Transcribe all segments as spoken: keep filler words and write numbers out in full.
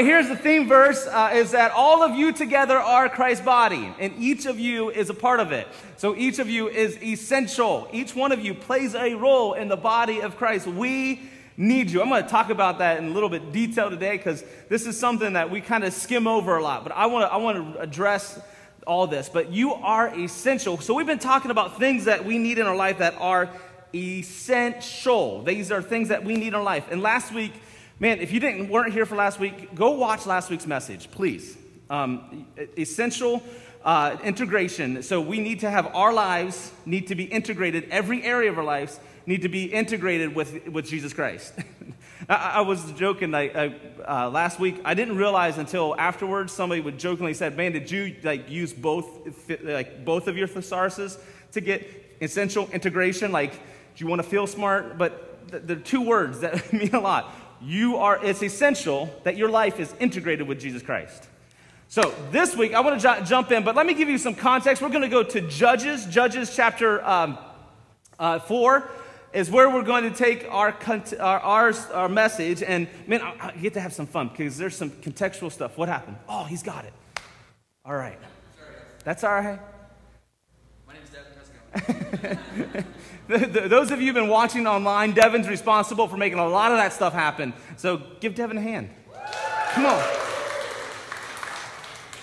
right, here's the theme verse, uh, is that all of you together are Christ's body, and each of you is a part of it. So each of you is essential. Each one of you plays a role in the body of Christ. We need you. I'm going to talk about that in a little bit detail today, because this is something that we kind of skim over a lot, but I want to, I want to address all this. But you are essential. So we've been talking about things that we need in our life that are essential. These are things that we need in our life. And last week, man, if you didn't weren't here for last week, go watch last week's message, please. Um, essential uh, integration. So we need to have our lives need to be integrated. Every area of our lives need to be integrated with, with Jesus Christ. I, I was joking I, I, uh, last week. I didn't realize until afterwards somebody would jokingly said, "Man, did you like use both like both of your thesauruses to get essential integration? Like, do you want to feel smart?" But th- there are two words that mean a lot. You are. It's essential that your life is integrated with Jesus Christ. So this week I want to j- jump in, but let me give you some context. We're going to go to Judges. Judges chapter um, uh, four. Is where we're going to take our our our, our message, and man, I, I get to have some fun because there's some contextual stuff. What happened? Oh, he's got it. All right, sorry, that's all right. My name is Devin. How's it going? Those of you who've been watching online, Devin's responsible for making a lot of that stuff happen. So give Devin a hand. Come on.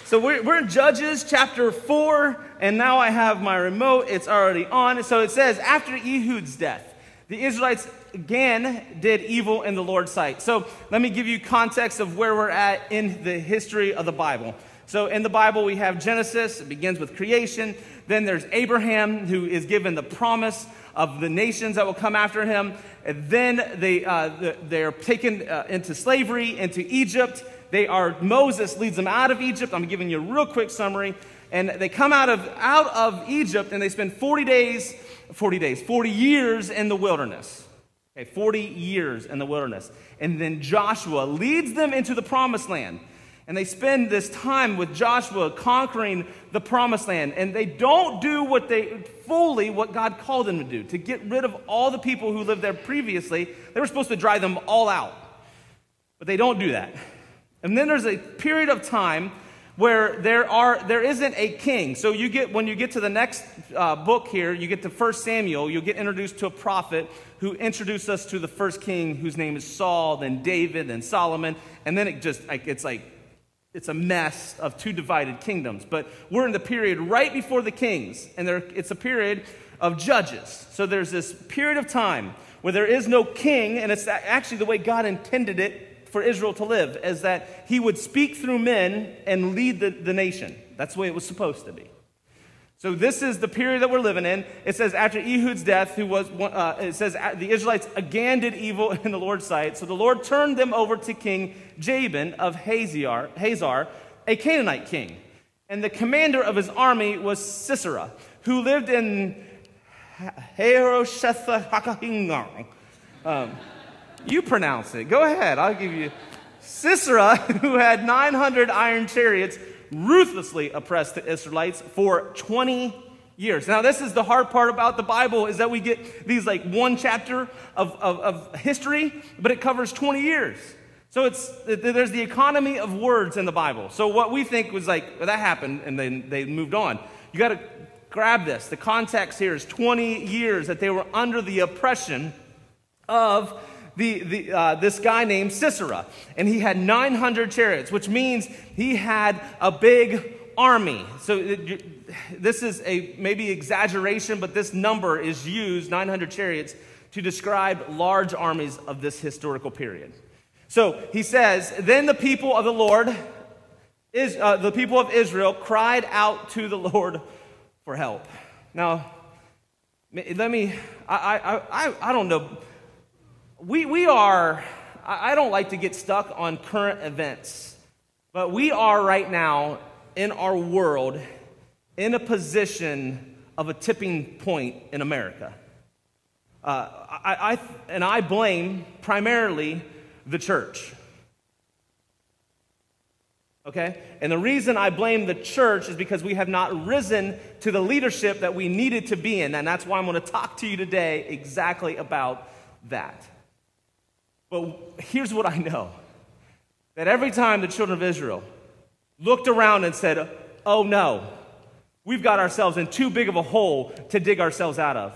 So we're we're in Judges chapter four, and now I have my remote. It's already on. So it says, after Ehud's death, the Israelites again did evil in the Lord's sight. So let me give you context of where we're at in the history of the Bible. So in the Bible, we have Genesis. It begins with creation. Then there's Abraham, who is given the promise of the nations that will come after him. And then they, uh, they're taken uh, into slavery, into Egypt. They are, Moses leads them out of Egypt. I'm giving you a real quick summary. And they come out of, out of Egypt, and they spend forty days, forty days, forty years in the wilderness. Okay, forty years in the wilderness. And then Joshua leads them into the promised land. And they spend this time with Joshua conquering the promised land. And they don't do what they fully what God called them to do, to get rid of all the people who lived there previously. They were supposed to drive them all out. But they don't do that. And then there's a period of time where there are there isn't a king. So you get when you get to the next uh, book here, you get to First Samuel, you'll get introduced to a prophet who introduced us to the first king whose name is Saul, then David, then Solomon, and then it just like it's like it's a mess of two divided kingdoms. But we're in the period right before the kings, and there it's a period of judges. So there's this period of time where there is no king, and it's actually the way God intended it for Israel to live, is that he would speak through men and lead the, the nation. That's the way it was supposed to be. So this is the period that we're living in. It says after Ehud's death, who was uh, it says the Israelites again did evil in the Lord's sight. So the Lord turned them over to King Jabin of Hazor, Hazor, a Canaanite king, and the commander of his army was Sisera, who lived in Heroshethahakahingong. Um You pronounce it. Go ahead. I'll give you. Sisera, who had nine hundred iron chariots, ruthlessly oppressed the Israelites for twenty years. Now, this is the hard part about the Bible, is that we get these like one chapter of, of, of history, but it covers twenty years. So it's there's the economy of words in the Bible. So what we think was like, well, that happened, and then they moved on. You got to grab this. The context here is twenty years that they were under the oppression of The, the, uh, this guy named Sisera, and he had nine hundred chariots, which means he had a big army. So it, this is a maybe exaggeration, but this number is used, nine hundred chariots, to describe large armies of this historical period. So he says, then the people of the Lord, is uh, the people of Israel cried out to the Lord for help. Now, let me, I, I, I, I don't know. We we are, I don't like to get stuck on current events, but we are right now in our world in a position of a tipping point in America. Uh, I, I and I blame primarily the church. Okay? And the reason I blame the church is because we have not risen to the leadership that we needed to be in, and that's why I'm going to talk to you today exactly about that. But here's what I know. that every time the children of Israel looked around and said, oh no, we've got ourselves in too big of a hole to dig ourselves out of.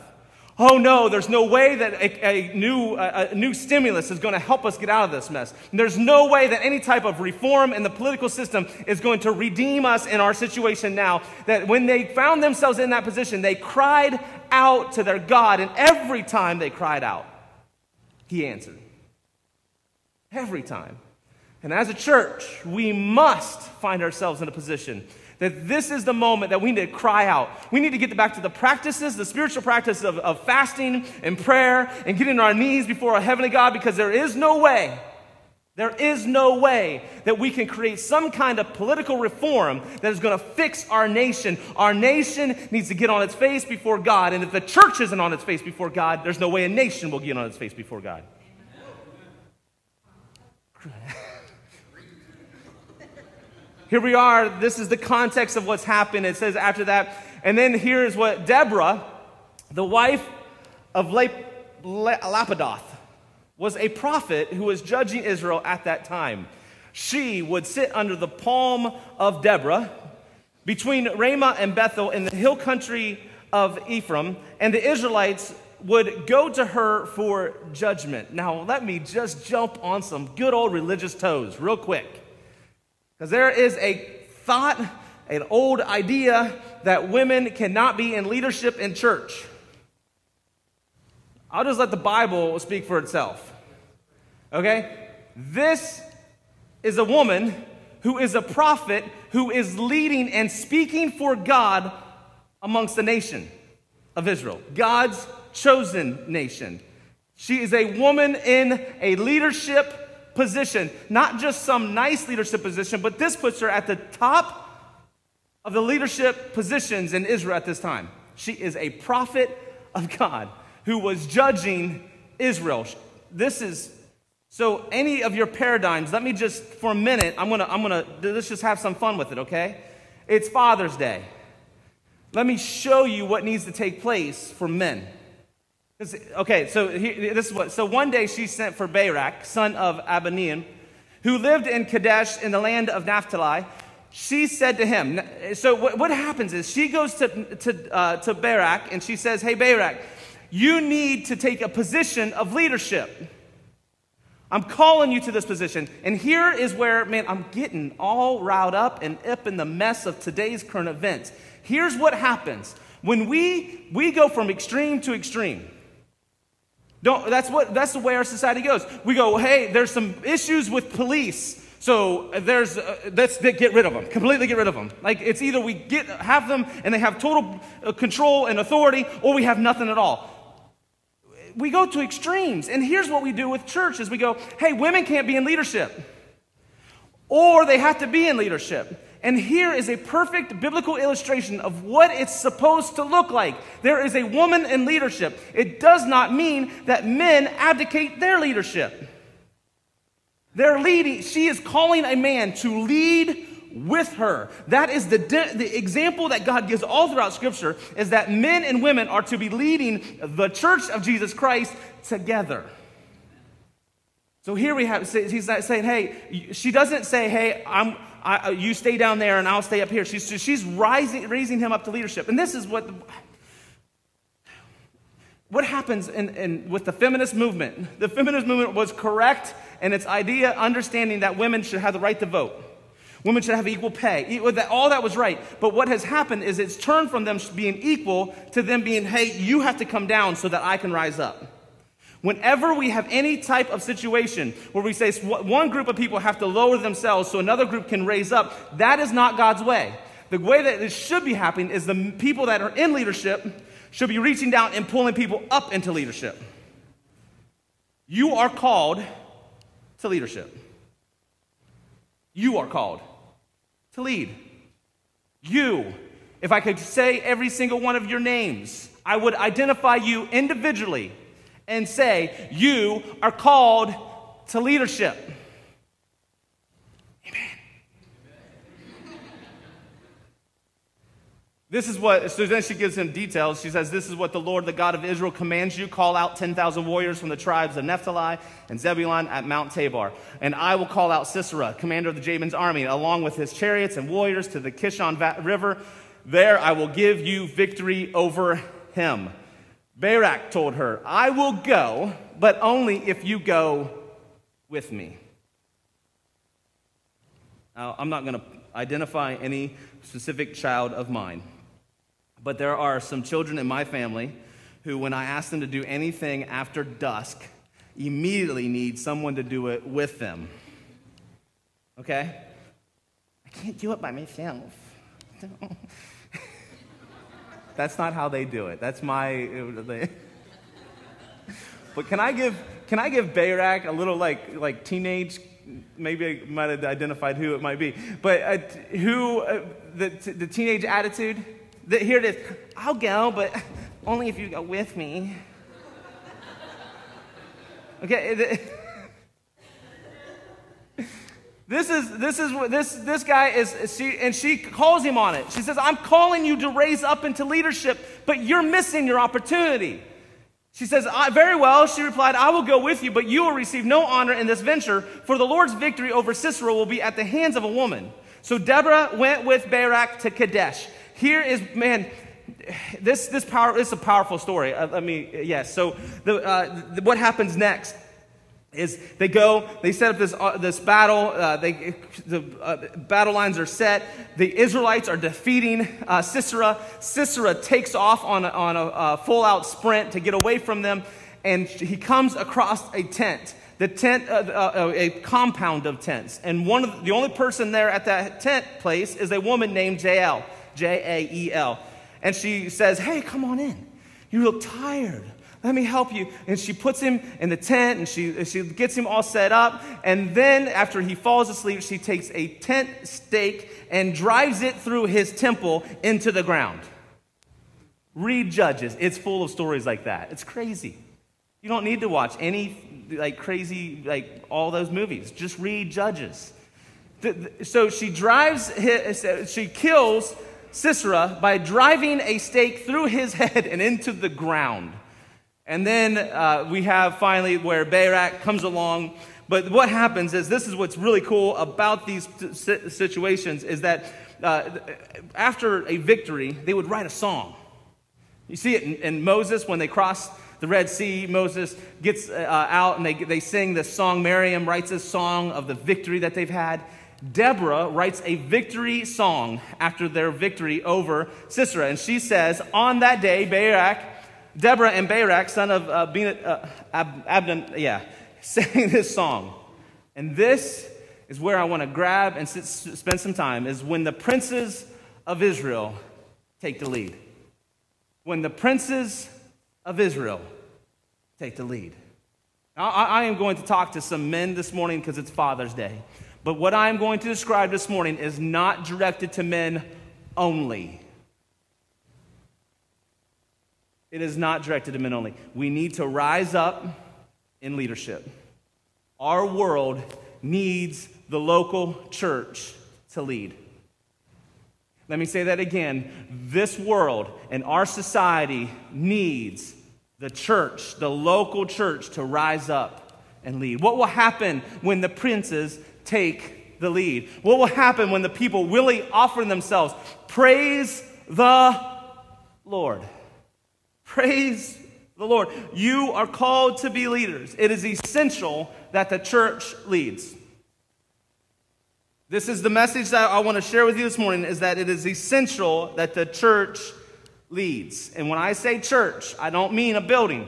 Oh no, there's no way that a, a, new, a, a new stimulus is going to help us get out of this mess. There's no way that any type of reform in the political system is going to redeem us in our situation now. That when they found themselves in that position, they cried out to their God, and every time they cried out, he answered. Every time. And as a church, we must find ourselves in a position that this is the moment that we need to cry out. We need to get back to the practices, the spiritual practice of, of fasting and prayer and getting on our knees before our heavenly God, because there is no way, there is no way that we can create some kind of political reform that is going to fix our nation. Our nation needs to get on its face before God, and if the church isn't on its face before God, there's no way a nation will get on its face before God. Here we are, this is the context of what's happened. It says after that, and then here is what Deborah, the wife of Lapidoth, was a prophet who was judging Israel at that time. She would sit under the palm of Deborah between Ramah and Bethel in the hill country of Ephraim, and the Israelites would go to her for judgment. Now let me just jump on some good old religious toes real quick. Because there is a thought, an old idea, that women cannot be in leadership in church. I'll just let the Bible speak for itself. Okay? This is a woman who is a prophet who is leading and speaking for God amongst the nation of Israel, God's chosen nation. She is a woman in a leadership position, not just some nice leadership position, but this puts her at the top of the leadership positions in Israel at this time. She is a prophet of God who was judging Israel. This is, so any of your paradigms, let me just, for a minute, I'm gonna, I'm gonna, let's just have some fun with it, okay? It's Father's Day. Let me show you what needs to take place for men. Okay, so here, this is what. So one day she sent for Barak, son of Abinoam, who lived in Kadesh in the land of Naphtali. She said to him, so what, what happens is she goes to, to, uh, to Barak and she says, hey, Barak, you need to take a position of leadership. I'm calling you to this position. And here is where, man, I'm getting all riled up and up in the mess of today's current events. Here's what happens. When we, we go from extreme to extreme. Don't, that's what, that's the way our society goes. We go, hey, there's some issues with police, so there's, uh, let's get rid of them, completely get rid of them. Like, it's either we get, have them and they have total control and authority, or we have nothing at all. We go to extremes, and here's what we do with church is we go, hey, women can't be in leadership, or they have to be in leadership. And here is a perfect biblical illustration of what it's supposed to look like. There is a woman in leadership. It does not mean that men abdicate their leadership. They're leading. She is calling a man to lead with her. That is the, the example that God gives all throughout Scripture, is that men and women are to be leading the church of Jesus Christ together. So here we have, he's not saying, hey, she doesn't say, hey, I'm... I, you stay down there and I'll stay up here. She's, she's rising, raising him up to leadership. And this is what, the, what happens in, in, with the feminist movement. The feminist movement was correct in its idea, understanding that women should have the right to vote. Women should have equal pay. All that was right. But what has happened is it's turned from them being equal to them being, hey, you have to come down so that I can rise up. Whenever we have any type of situation where we say one group of people have to lower themselves so another group can raise up, that is not God's way. The way that it should be happening is the people that are in leadership should be reaching down and pulling people up into leadership. You are called to leadership. You are called to lead. You, if I could say every single one of your names, I would identify you individually and say, you are called to leadership. Amen. This is what, so then she gives him details. She says, this is what the Lord, the God of Israel, commands you. Call out ten thousand warriors from the tribes of Naphtali and Zebulun at Mount Tabor. And I will call out Sisera, commander of the Jabin's army, along with his chariots and warriors to the Kishon River. There I will give you victory over him. Barak told her, I will go, but only if you go with me. Now, I'm not going to identify any specific child of mine, but there are some children in my family who, when I ask them to do anything after dusk, immediately need someone to do it with them. Okay? I can't do it by myself. That's not how they do it. That's my... But can I give can I give Barak a little like like teenage... Maybe I might have identified who it might be. But uh, who... Uh, the, t the teenage attitude... Here it is. I'll go, but only if you go with me. Okay. This is this is what this this guy is. She and she calls him on it. She says, "I'm calling you to raise up into leadership, but you're missing your opportunity." She says, I, very well, she replied, I will go with you, but you will receive no honor in this venture, for the Lord's victory over Sisera will be at the hands of a woman. So Deborah went with Barak to Kadesh. Here is, man, this, this, power, this is a powerful story. I, I mean, yes. Yeah, so the, uh, the, what happens next is they go, they set up this, uh, this battle. Uh, they, the uh, battle lines are set. The Israelites are defeating uh, Sisera. Sisera takes off on a, on a, a full-out sprint to get away from them, and he comes across a tent. The tent, uh, uh, a compound of tents. And one of the, the only person there at that tent place is a woman named Jael, J A E L. And she says, hey, come on in. You look tired. Let me help you. And she puts him in the tent, and she, she gets him all set up. And then after he falls asleep, she takes a tent stake and drives it through his temple into the ground. Read Judges. It's full of stories like that. It's crazy. You don't need to watch any like crazy, like all those movies. Just read Judges. So she drives, his, she kills Sisera by driving a stake through his head and into the ground. And then uh, we have finally where Barak comes along. But what happens is, this is what's really cool about these situations, is that uh, after a victory, they would write a song. You see it in, in Moses when they crossed the Red Sea. Moses gets uh, out, and they, they sing this song. Miriam writes a song of the victory that they've had. Deborah writes a victory song after their victory over Sisera. And she says, on that day, Barak, Deborah and Barak, son of uh, Abin, uh, Ab, Abdon, yeah, sang this song. And this is where I want to grab and sit, spend some time, is when the princes of Israel take the lead. When the princes of Israel take the lead. Now, I, I am going to talk to some men this morning because it's Father's Day. But what I am going to describe this morning is not directed to men only. It is not directed to men only. We need to rise up in leadership. Our world needs the local church to lead. Let me say that again. This world and our society needs the church, the local church, to rise up and lead. What will happen when the princes take the lead? What will happen when the people really offer themselves? Praise the Lord. Praise the Lord. You are called to be leaders. It is essential that the church leads. This is the message that I want to share with you this morning, is that it is essential that the church leads. And when I say church, I don't mean a building.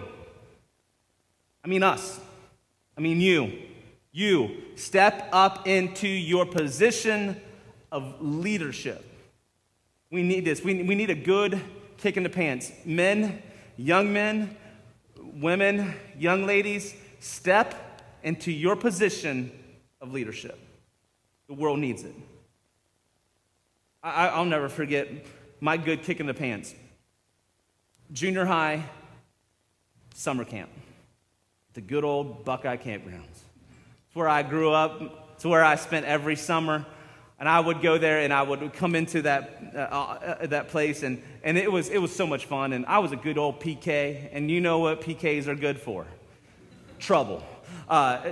I mean us. I mean you. You step up into your position of leadership. We need this. We, we need a good kick in the pants. Men, young men, women, young ladies, step into your position of leadership. The world needs it. I, I'll never forget my good kick in the pants. Junior high summer camp. The good old Buckeye campgrounds. It's where I grew up. It's where I spent every summer. And I would go there, and I would come into that uh, uh, that place, and, and it was it was so much fun. And I was a good old P K, and you know what P Ks are good for? Trouble. Uh,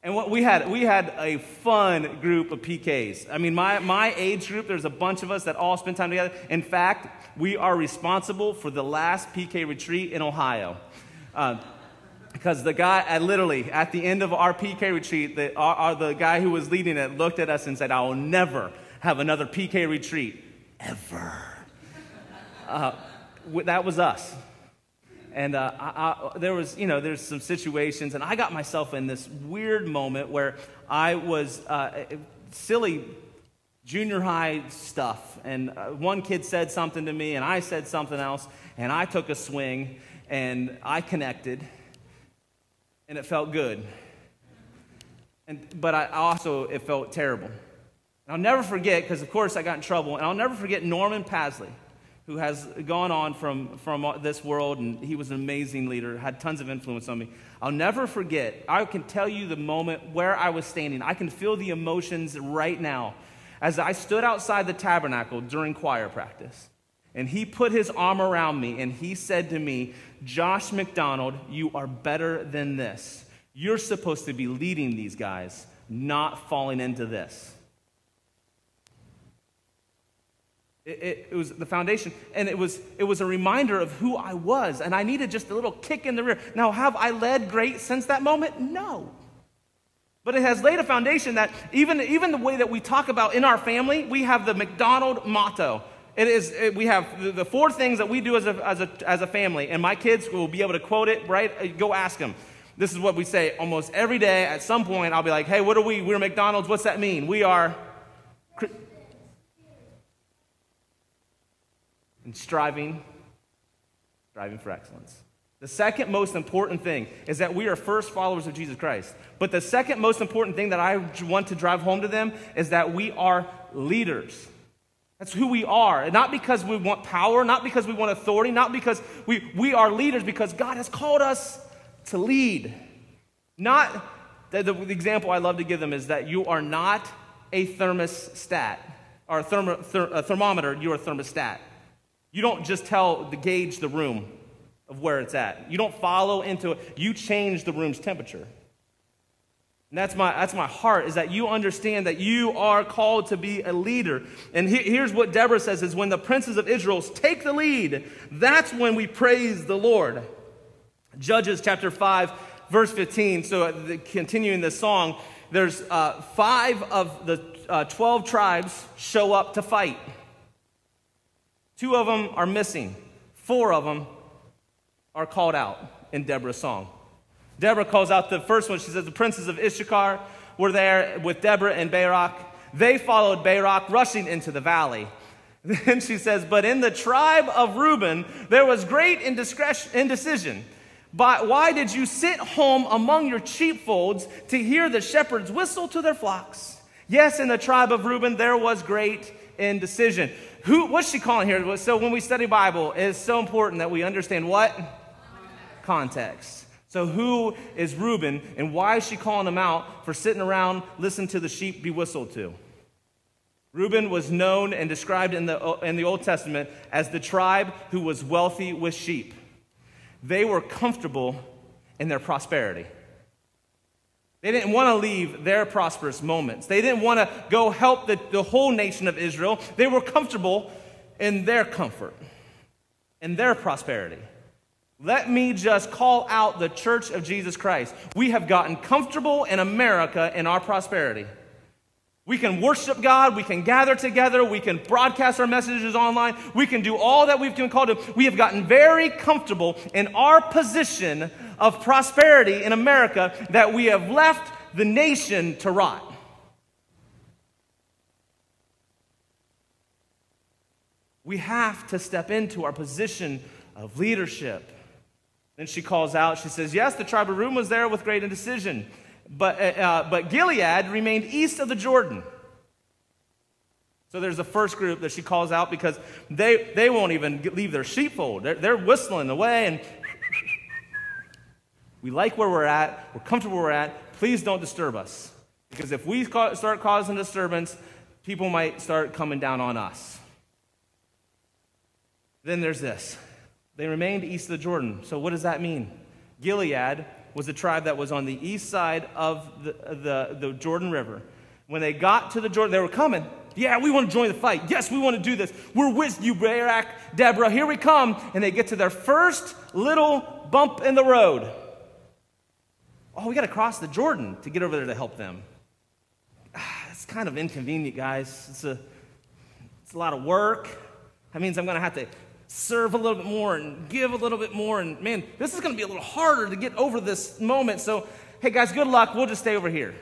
and what we had we had a fun group of P Ks. I mean, my my age group, there's a bunch of us that all spend time together. In fact, we are responsible for the last P K retreat in Ohio. Uh, Because the guy, I literally, at the end of our P K retreat, the, our, our, the guy who was leading it looked at us and said, I will never have another P K retreat, ever. uh, that was us. And uh, I, I, there was, you know, there's some situations, and I got myself in this weird moment where I was uh, silly junior high stuff. And uh, one kid said something to me, and I said something else, and I took a swing, and I connected. And it felt good, and but I also, it felt terrible. And I'll never forget, because of course I got in trouble, and I'll never forget Norman Pasley, who has gone on from, from this world, and he was an amazing leader, had tons of influence on me. I'll never forget, I can tell you the moment where I was standing. I can feel the emotions right now as I stood outside the tabernacle during choir practice. And he put his arm around me, and he said to me, Josh McDonald, you are better than this. You're supposed to be leading these guys, not falling into this. It, it, it was the foundation, and it was, it was a reminder of who I was, and I needed just a little kick in the rear. Now, have I led great since that moment? No. But it has laid a foundation that even, even the way that we talk about in our family, we have the McDonald motto. It is, it, we have the four things that we do as a, as a, as a family, and my kids will be able to quote it, right? Go ask them. This is what we say almost every day. At some point, I'll be like, hey, what are we? We're McDonald's. What's that mean? We are... And striving, striving for excellence. The second most important thing is that we are first followers of Jesus Christ. But the second most important thing that I want to drive home to them is that we are leaders. That's who we are, and not because we want power, not because we want authority, not because we, we are leaders, because God has called us to lead. Not, the, the example I love to give them is that you are not a thermostat, or a, thermo, ther, a thermometer, you're a thermostat. You don't just tell, the gauge the room of where it's at. You don't follow into it, you change the room's temperature. And that's my, that's my heart, is that you understand that you are called to be a leader. And he, here's what Deborah says, is when the princes of Israel take the lead, that's when we praise the Lord. Judges chapter five, verse fifteen, so the, continuing this song, there's uh, five of the uh, twelve tribes show up to fight. Two of them are missing. Four of them are called out in Deborah's song. Deborah calls out the first one. She says, the princes of Issachar were there with Deborah and Barak. They followed Barak, rushing into the valley. Then she says, but in the tribe of Reuben, there was great indecision. But why did you sit home among your sheepfolds to hear the shepherds whistle to their flocks? Yes, in the tribe of Reuben, there was great indecision. Who, what's she calling here? So when we study Bible, it is so important that we understand what? Context. Context. So who is Reuben, and why is she calling him out for sitting around listening to the sheep be whistled to? Reuben was known and described in the, in the Old Testament as the tribe who was wealthy with sheep. They were comfortable in their prosperity. They didn't want to leave their prosperous moments. They didn't want to go help the, the whole nation of Israel. They were comfortable in their comfort, in their prosperity. Let me just call out the Church of Jesus Christ. We have gotten comfortable in America in our prosperity. We can worship God. We can gather together. We can broadcast our messages online. We can do all that we've been called to. We have gotten very comfortable in our position of prosperity in America that we have left the nation to rot. We have to step into our position of leadership. Then she calls out, she says, yes, the tribe of Reuben was there with great indecision, but, uh, but Gilead remained east of the Jordan. So there's the first group that she calls out because they, they won't even leave their sheepfold. They're, they're whistling away, and we like where we're at, we're comfortable where we're at, please don't disturb us. Because if we start causing disturbance, people might start coming down on us. Then there's this. They remained east of the Jordan. So what does that mean? Gilead was a tribe that was on the east side of the, the, the Jordan River. When they got to the Jordan, they were coming. Yeah, we want to join the fight. Yes, we want to do this. We're with you, Barak, Deborah. Here we come. And they get to their first little bump in the road. Oh, we got to cross the Jordan to get over there to help them. It's kind of inconvenient, guys. It's a, it's a lot of work. That means I'm going to have to serve a little bit more and give a little bit more. And, man, this is going to be a little harder to get over this moment. So, hey, guys, good luck. We'll just stay over here.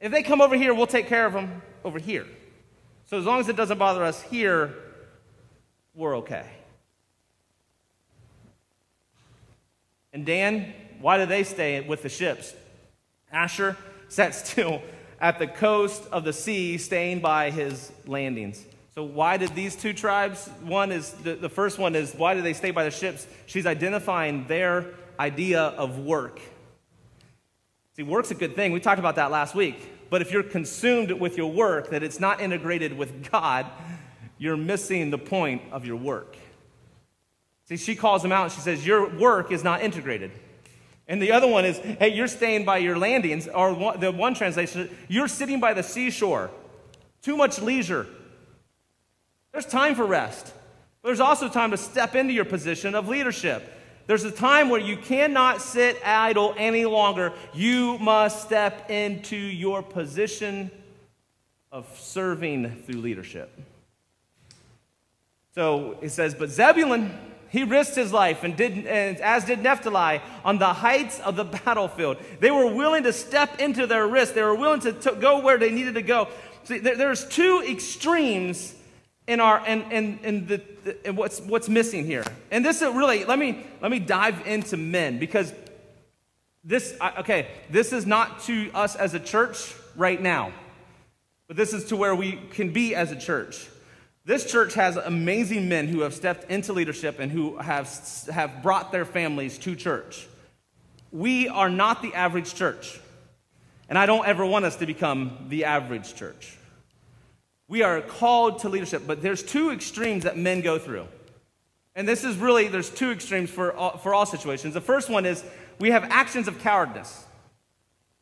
If they come over here, we'll take care of them over here. So as long as it doesn't bother us here, we're okay. And Dan, why do they stay with the ships? Asher sat still at the coast of the sea, staying by his landings. So why did these two tribes, one is, the, the first one is, why do they stay by the ships? She's identifying their idea of work. See, work's a good thing. We talked about that last week. But if you're consumed with your work, that it's not integrated with God, you're missing the point of your work. See, she calls him out and she says, your work is not integrated. And the other one is, hey, you're staying by your landings, or one, the one translation, you're sitting by the seashore. Too much leisure. There's time for rest. But there's also time to step into your position of leadership. There's a time where you cannot sit idle any longer. You must step into your position of serving through leadership. So it says, but Zebulun, he risked his life, and did, and as did Naphtali, on the heights of the battlefield. They were willing to step into their risk. They were willing to t- go where they needed to go. See, there, there's two extremes in our and and and the, the and what's what's missing here. And this is really, let me let me dive into men, because this I, okay this is not to us as a church right now, but this is to where we can be as a church. This church has amazing men who have stepped into leadership and who have have brought their families to church. We are not the average church, and I don't ever want us to become the average church. We are called to leadership, but there's two extremes that men go through. And this is really, there's two extremes for all, for all situations. The first one is we have actions of cowardice.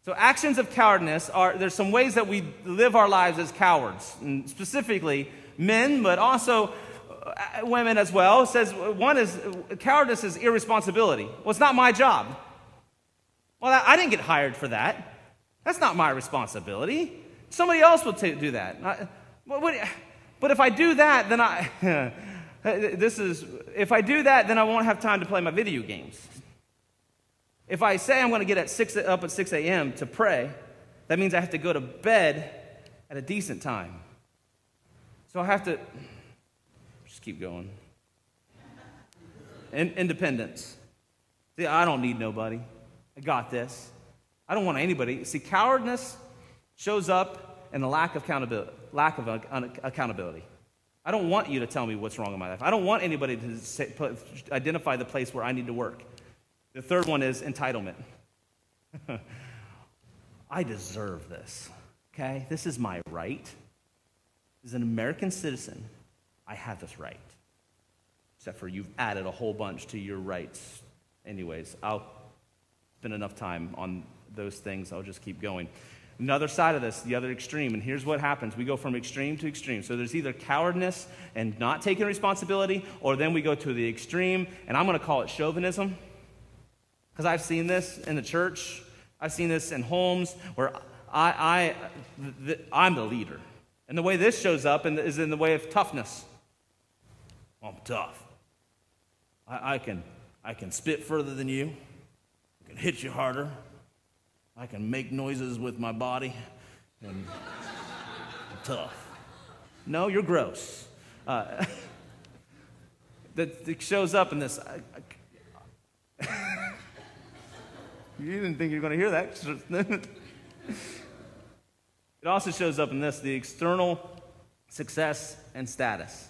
So actions of cowardice are, there's some ways that we live our lives as cowards, and specifically men, but also women as well. It says one is, cowardice is irresponsibility. Well, it's not my job. Well, I didn't get hired for that. That's not my responsibility. Somebody else will t- do that. I, But if I do that, then I, this is, if I do that, then I won't have time to play my video games. If I say I'm going to get at six, up at six a.m. to pray, that means I have to go to bed at a decent time. So I have to, just keep going. In, independence. See, I don't need nobody. I got this. I don't want anybody. See, cowardice shows up in the lack of accountability. Lack of accountability. I don't want you to tell me what's wrong in my life. I don't want anybody to say, put, identify the place where I need to work. The third one is entitlement. I deserve this, okay? This is my right. As an American citizen, I have this right. Except for you've added a whole bunch to your rights. Anyways, I'll spend enough time on those things. I'll just keep going. Another side of this, the other extreme, and here's what happens. We go from extreme to extreme. So there's either cowardice and not taking responsibility, or then we go to the extreme, and I'm going to call it chauvinism, because I've seen this in the church. I've seen this in homes where I, I, th- I'm the leader. And the way this shows up in the, is in the way of toughness. I'm tough. I, I can, I can spit further than you. I can hit you harder. I can make noises with my body, and I'm tough. No, you're gross. Uh, that, that shows up in this. I, I, you didn't think you were going to hear that. It also shows up in this, the external success and status.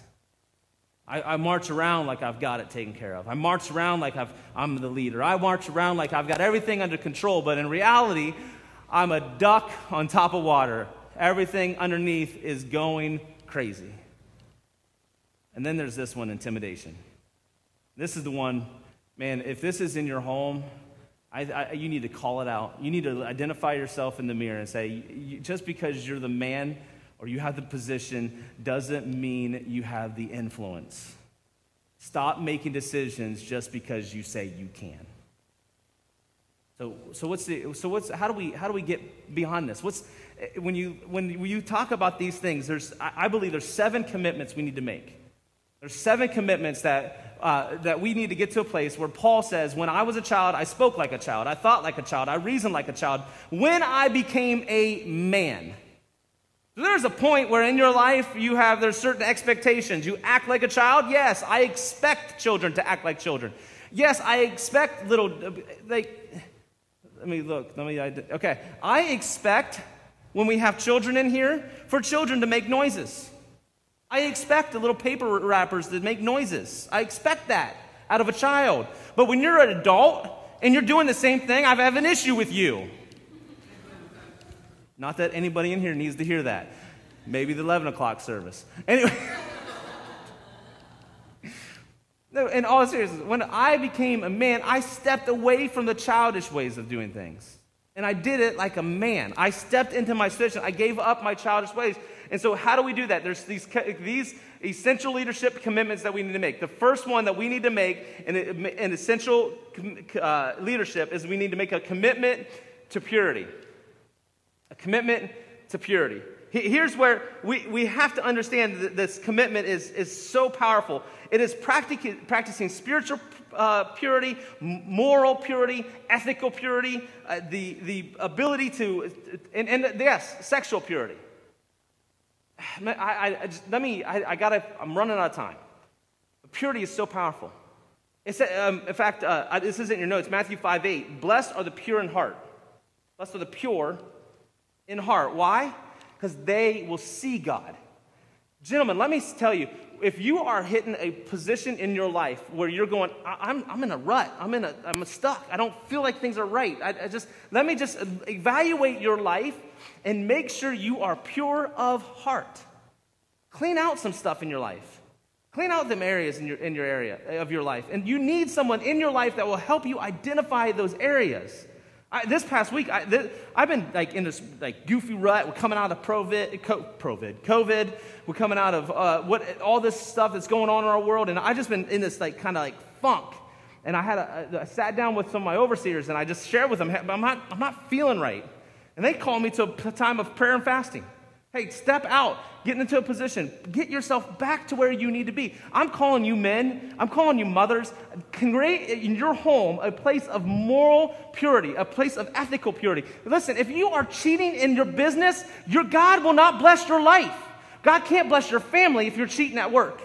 I, I march around like I've got it taken care of. I march around like I've, I'm the leader. I march around like I've got everything under control. But in reality, I'm a duck on top of water. Everything underneath is going crazy. And then there's this one, intimidation. This is the one, man, if this is in your home, I, I, you need to call it out. You need to identify yourself in the mirror and say, you, just because you're the man or you have the position doesn't mean you have the influence. Stop making decisions just because you say you can. So, so what's the, so what's, how do we, how do we get beyond this? What's, when you, when you talk about these things, there's, I believe there's seven commitments we need to make. There's seven commitments that, uh, that we need to get to a place where Paul says, when I was a child, I spoke like a child, I thought like a child, I reasoned like a child, when I became a man. There's a point where in your life you have, there's certain expectations. You act like a child. Yes, I expect children to act like children. Yes, I expect little, like, let me look, let me, okay. I expect, when we have children in here, for children to make noises. I expect the little paper wrappers to make noises. I expect that out of a child. But when you're an adult and you're doing the same thing, I have an issue with you. Not that anybody in here needs to hear that. Maybe the eleven o'clock service. Anyway. No, in all seriousness, when I became a man, I stepped away from the childish ways of doing things. And I did it like a man. I stepped into my position. I gave up my childish ways. And so how do we do that? There's these, these essential leadership commitments that we need to make. The first one that we need to make in, in essential uh, leadership is we need to make a commitment to purity. A commitment to purity. Here's where we, we have to understand that this commitment is, is so powerful. It is practic- practicing spiritual uh, purity, moral purity, ethical purity, uh, the, the ability to, and, and yes, sexual purity. I, I, I just, let me, I, I gotta, I'm running out of time. Purity is so powerful. It's, um, in fact, uh, this isn't your notes, Matthew five eight. Blessed are the pure in heart. Blessed are the pure in heart. Why? Because they will see God. Gentlemen, let me tell you, if you are hitting a position in your life where you're going, I'm, I'm in a rut, I'm in a, I'm stuck, I don't feel like things are right, I, I just, let me just evaluate your life and make sure you are pure of heart. Clean out some stuff in your life. Clean out them areas in your, in your area of your life. And you need someone in your life that will help you identify those areas. I, this past week, I, this, I've been like in this like goofy rut. We're coming out of provid, co, provid, COVID. We're coming out of uh, what all this stuff that's going on in our world, and I've just been in this like kind of like funk. And I had a, I sat down with some of my overseers, and I just shared with them, I'm not, I'm not feeling right. And they called me to a time of prayer and fasting. Hey, step out, get into a position, get yourself back to where you need to be. I'm calling you men, I'm calling you mothers, create in your home a place of moral purity, a place of ethical purity. Listen, if you are cheating in your business, your God will not bless your life. God can't bless your family if you're cheating at work.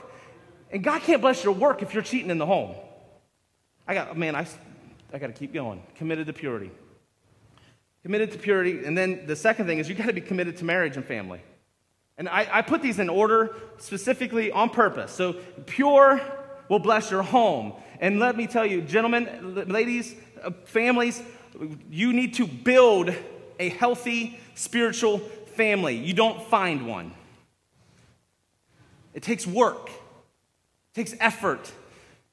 And God can't bless your work if you're cheating in the home. I got, man, I, I got to keep going. Committed to purity. Committed to purity, and then the second thing is you got to be committed to marriage and family. And I, I put these in order specifically on purpose. So pure will bless your home. And let me tell you, gentlemen, ladies, families, you need to build a healthy spiritual family. You don't find one. It takes work. It takes effort.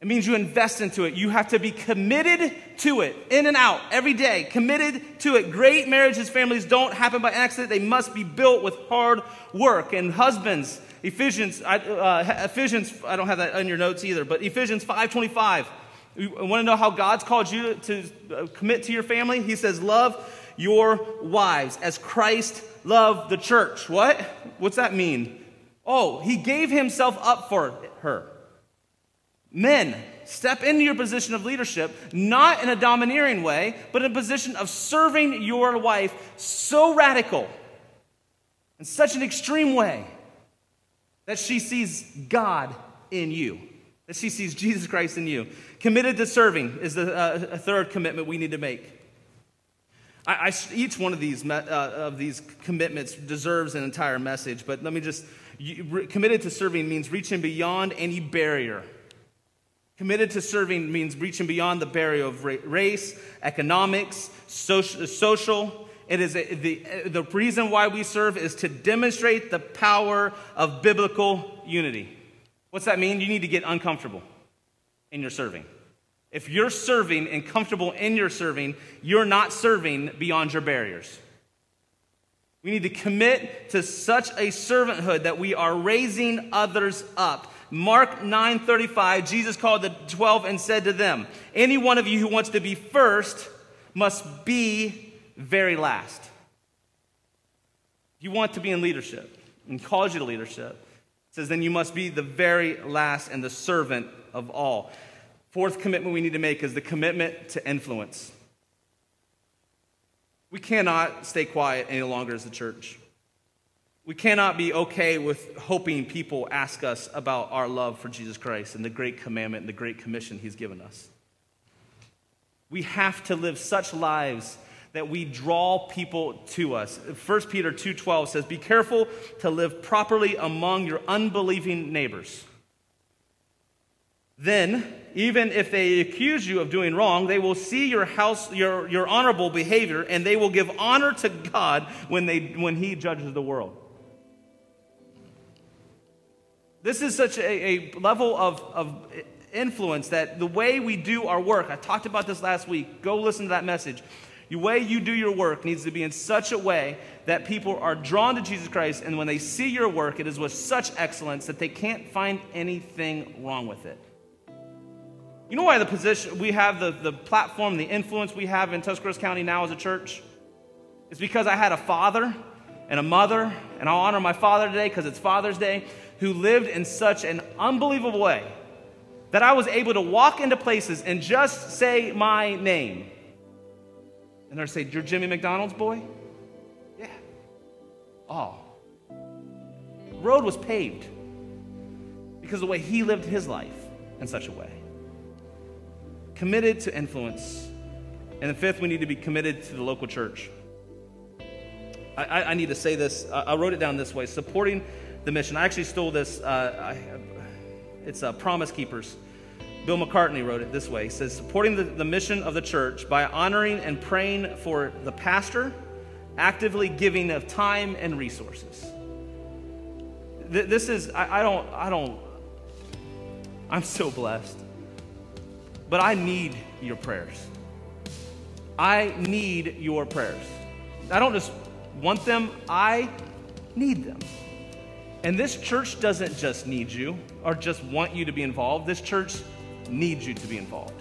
It means you invest into it. You have to be committed to it, in and out, every day, committed to it. Great marriages, families don't happen by accident. They must be built with hard work. And husbands, Ephesians, uh, Ephesians, I don't have that on your notes either, but Ephesians five twenty-five, you want to know how God's called you to commit to your family? He says, love your wives as Christ loved the church. What? What's that mean? Oh, he gave himself up for her. Men, step into your position of leadership, not in a domineering way, but in a position of serving your wife so radical, in such an extreme way, that she sees God in you, that she sees Jesus Christ in you. Committed to serving is the uh, third commitment we need to make. I, I, each one of these, uh, of these commitments deserves an entire message, but let me just, you, re, committed to serving means reaching beyond any barrier. Committed to serving means reaching beyond the barrier of race, economics, social, It is a, the, the reason why we serve is to demonstrate the power of biblical unity. What's that mean? You need to get uncomfortable in your serving. If you're serving and comfortable in your serving, you're not serving beyond your barriers. We need to commit to such a servanthood that we are raising others up. Mark nine thirty-five, Jesus called the twelve and said to them, "Any one of you who wants to be first must be very last." You want to be in leadership and calls you to leadership. It says then you must be the very last and the servant of all. Fourth commitment we need to make is the commitment to influence. We cannot stay quiet any longer as the church. We cannot be okay with hoping people ask us about our love for Jesus Christ and the great commandment and the great commission he's given us. We have to live such lives that we draw people to us. First Peter two twelve says, "Be careful to live properly among your unbelieving neighbors. Then, even if they accuse you of doing wrong, they will see your house, your, your honorable behavior, and they will give honor to God when they when He judges the world." This is such a, a level of, of influence that the way we do our work, I talked about this last week. Go listen to that message. The way you do your work needs to be in such a way that people are drawn to Jesus Christ, and when they see your work, it is with such excellence that they can't find anything wrong with it. You know why the position we have, the, the platform, the influence we have in Tuscarawas County now as a church? It's because I had a father and a mother, and I'll honor my father today because it's Father's Day, who lived in such an unbelievable way that I was able to walk into places and just say my name. And they're saying, "You're Jimmy McDonald's boy?" "Yeah." "Oh." The road was paved because of the way he lived his life in such a way. Committed to influence. And the fifth, we need to be committed to the local church. I, I, I need to say this. I, I wrote it down this way: supporting the mission. I actually stole this. Uh, I, it's uh, Promise Keepers. Bill McCartney wrote it this way. He says, supporting the, the mission of the church by honoring and praying for the pastor, actively giving of time and resources. Th this is, I, I don't, I don't, I'm so blessed. But I need your prayers. I need your prayers. I don't just want them, I need them. And this church doesn't just need you or just want you to be involved. This church needs you to be involved.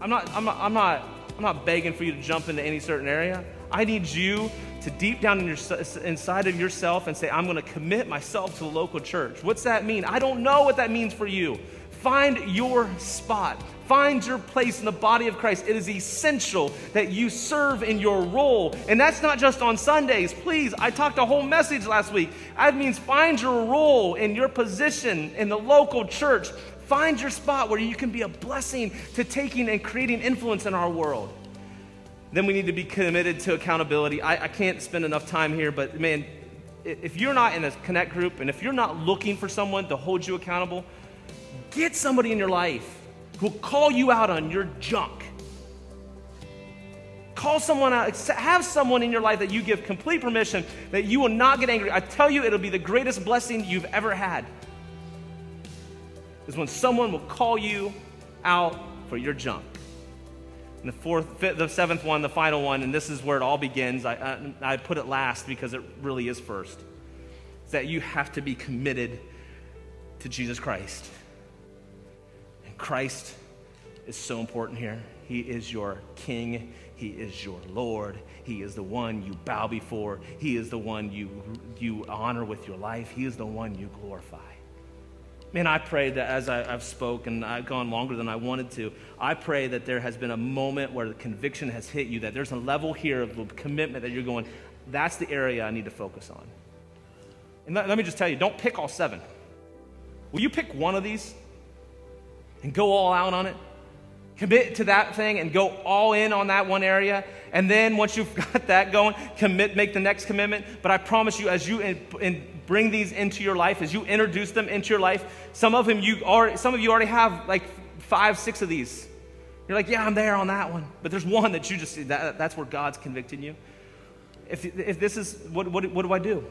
I'm not, I'm not, I'm not, I'm not begging for you to jump into any certain area. I need you to deep down in your, inside of yourself and say, "I'm going to commit myself to the local church." What's that mean? I don't know what that means for you. Find your spot. Find your place in the body of Christ. It is essential that you serve in your role. And that's not just on Sundays. Please, I talked a whole message last week. That means find your role in your position in the local church. Find your spot where you can be a blessing to taking and creating influence in our world. Then we need to be committed to accountability. I, I can't spend enough time here, but man, if you're not in a Connect group and if you're not looking for someone to hold you accountable, get somebody in your life who'll call you out on your junk. Call someone out. Have someone in your life that you give complete permission, that you will not get angry. I tell you, it'll be the greatest blessing you've ever had, is when someone will call you out for your junk. And the fourth, fifth, the seventh one, the final one, and this is where it all begins. I, I, I put it last because it really is first. Is that you have to be committed to Jesus Christ. And Christ is so important here. He is your King. He is your Lord. He is the one you bow before. He is the one you, you honor with your life. He is the one you glorify. Man, I pray that as I, I've spoken, I've gone longer than I wanted to, I pray that there has been a moment where the conviction has hit you, that there's a level here of commitment that you're going, that's the area I need to focus on. And let, let me just tell you, don't pick all seven. Will you pick one of these and go all out on it? Commit to that thing and go all in on that one area. And then once you've got that going, commit, make the next commitment. But I promise you, as you in, in, bring these into your life, as you introduce them into your life, some of them you already, some of you already have like five, six of these. You're like, "Yeah, I'm there on that one." But there's one that you just see, that, that's where God's convicting you. If, if this is, what, what, what do I do?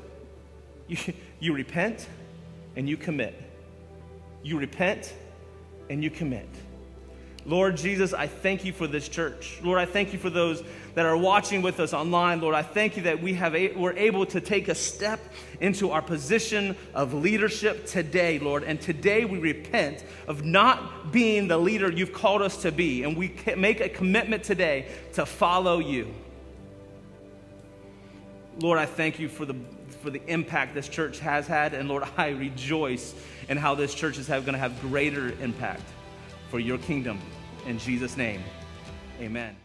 You, you repent and you commit. You repent and you commit. Lord Jesus, I thank you for this church. Lord, I thank you for those that are watching with us online. Lord, I thank you that we have a, we're able to take a step into our position of leadership today, Lord. And today we repent of not being the leader you've called us to be. And we make a commitment today to follow you. Lord, I thank you for the, for the impact this church has had. And Lord, I rejoice in how this church is going to have greater impact for your kingdom. In Jesus' name, amen.